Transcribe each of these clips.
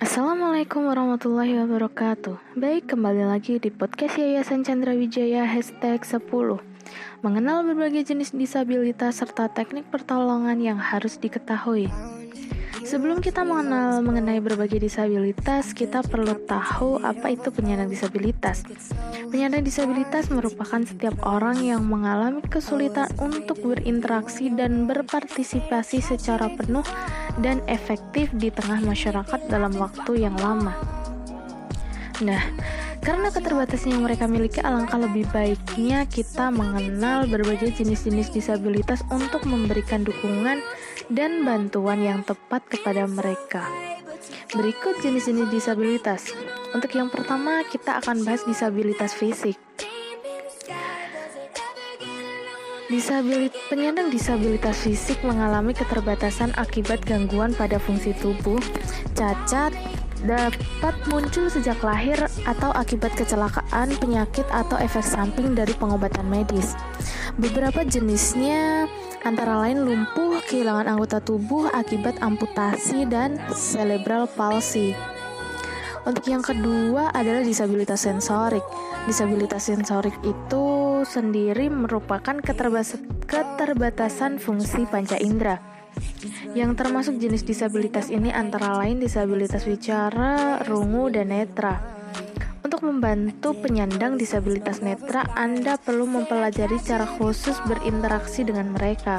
Assalamualaikum warahmatullahi wabarakatuh. Baik, kembali lagi di podcast Yayasan Tjandrawidjaja #10, mengenal berbagai jenis disabilitas serta teknik pertolongan yang harus diketahui. Sebelum kita mengenal mengenai berbagai disabilitas, kita perlu tahu apa itu penyandang disabilitas. Penyandang disabilitas merupakan setiap orang yang mengalami kesulitan untuk berinteraksi dan berpartisipasi secara penuh dan efektif di tengah masyarakat dalam waktu yang lama. Nah, karena keterbatasan yang mereka miliki, alangkah lebih baiknya kita mengenal berbagai jenis-jenis disabilitas untuk memberikan dukungan dan bantuan yang tepat kepada mereka. Berikut jenis-jenis disabilitas. Untuk yang pertama, kita akan bahas disabilitas fisik. Penyandang disabilitas fisik mengalami keterbatasan akibat gangguan pada fungsi tubuh. Cacat dapat muncul sejak lahir atau akibat kecelakaan, penyakit, atau efek samping dari pengobatan medis. Beberapa jenisnya antara lain lumpuh, kehilangan anggota tubuh akibat amputasi, dan cerebral palsy. Untuk yang kedua adalah disabilitas sensorik. Disabilitas sensorik itu sendiri merupakan keterbatasan fungsi panca indera. Yang termasuk jenis disabilitas ini antara lain disabilitas wicara, rungu, dan netra. Untuk membantu penyandang disabilitas netra, Anda perlu mempelajari cara khusus berinteraksi dengan mereka.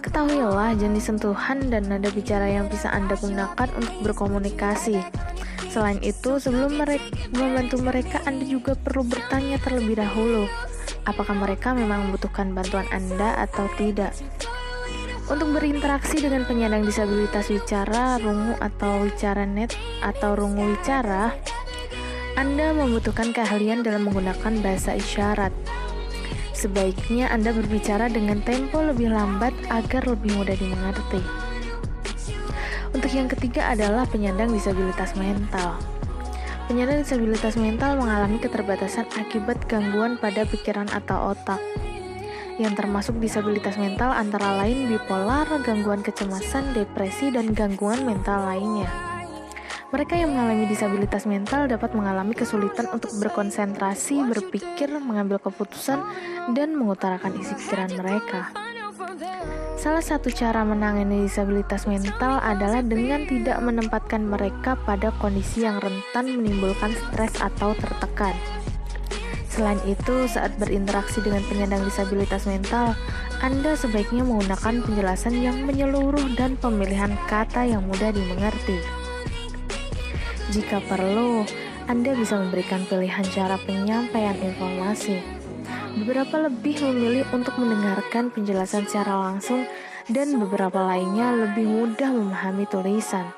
Ketahuilah jenis sentuhan dan nada bicara yang bisa Anda gunakan untuk berkomunikasi. Selain itu, sebelum membantu mereka, Anda juga perlu bertanya terlebih dahulu, apakah mereka memang membutuhkan bantuan Anda atau tidak. Untuk berinteraksi dengan penyandang disabilitas wicara, rungu, atau wicara net, atau rungu wicara, Anda membutuhkan keahlian dalam menggunakan bahasa isyarat. Sebaiknya Anda berbicara dengan tempo lebih lambat agar lebih mudah dimengerti. Untuk yang ketiga adalah penyandang disabilitas mental. Penyandang disabilitas mental mengalami keterbatasan akibat gangguan pada pikiran atau otak. Yang termasuk disabilitas mental antara lain bipolar, gangguan kecemasan, depresi, dan gangguan mental lainnya. Mereka yang mengalami disabilitas mental dapat mengalami kesulitan untuk berkonsentrasi, berpikir, mengambil keputusan, dan mengutarakan isi pikiran mereka. Salah satu cara menangani disabilitas mental adalah dengan tidak menempatkan mereka pada kondisi yang rentan menimbulkan stres atau tertekan. Selain itu, saat berinteraksi dengan penyandang disabilitas mental, Anda sebaiknya menggunakan penjelasan yang menyeluruh dan pemilihan kata yang mudah dimengerti. Jika perlu, Anda bisa memberikan pilihan cara penyampaian informasi. Beberapa lebih memilih untuk mendengarkan penjelasan secara langsung, dan beberapa lainnya lebih mudah memahami tulisan.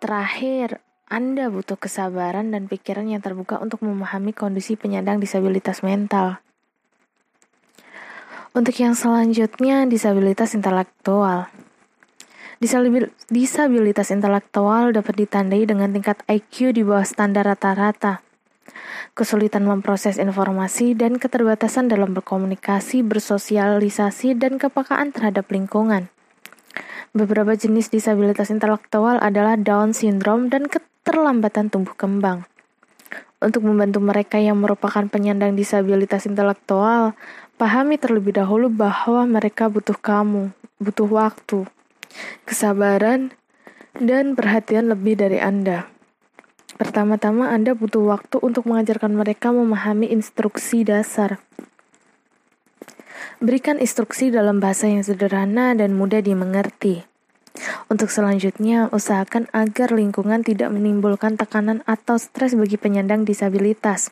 Terakhir, Anda butuh kesabaran dan pikiran yang terbuka untuk memahami kondisi penyandang disabilitas mental. Untuk yang selanjutnya, disabilitas intelektual. Disabilitas intelektual dapat ditandai dengan tingkat IQ di bawah standar rata-rata, kesulitan memproses informasi, dan keterbatasan dalam berkomunikasi, bersosialisasi, dan kepekaan terhadap lingkungan. Beberapa jenis disabilitas intelektual adalah Down syndrome dan keterlambatan tumbuh kembang. Untuk membantu mereka yang merupakan penyandang disabilitas intelektual, pahami terlebih dahulu bahwa mereka butuh waktu, kesabaran, dan perhatian lebih dari Anda. Pertama-tama, Anda butuh waktu untuk mengajarkan mereka memahami instruksi dasar. Berikan instruksi dalam bahasa yang sederhana dan mudah dimengerti. Untuk selanjutnya, usahakan agar lingkungan tidak menimbulkan tekanan atau stres bagi penyandang disabilitas.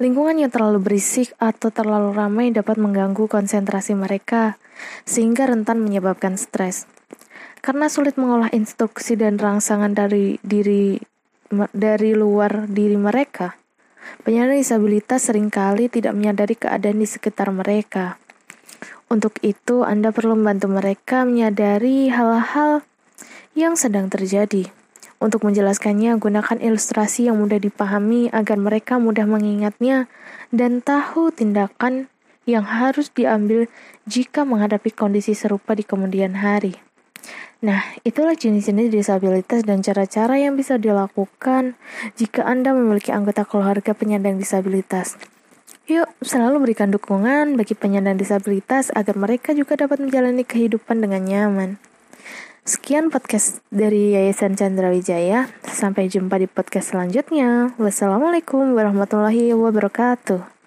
Lingkungan yang terlalu berisik atau terlalu ramai dapat mengganggu konsentrasi mereka, sehingga rentan menyebabkan stres. Karena sulit mengolah instruksi dan rangsangan dari luar diri mereka, penyandang disabilitas seringkali tidak menyadari keadaan di sekitar mereka. Untuk itu, Anda perlu membantu mereka menyadari hal-hal yang sedang terjadi. Untuk menjelaskannya, gunakan ilustrasi yang mudah dipahami agar mereka mudah mengingatnya dan tahu tindakan yang harus diambil jika menghadapi kondisi serupa di kemudian hari. Nah, itulah jenis-jenis disabilitas dan cara-cara yang bisa dilakukan jika Anda memiliki anggota keluarga penyandang disabilitas. Yuk, selalu berikan dukungan bagi penyandang disabilitas agar mereka juga dapat menjalani kehidupan dengan nyaman. Sekian podcast dari Yayasan Tjandrawidjaja. Sampai jumpa di podcast selanjutnya. Wassalamualaikum warahmatullahi wabarakatuh.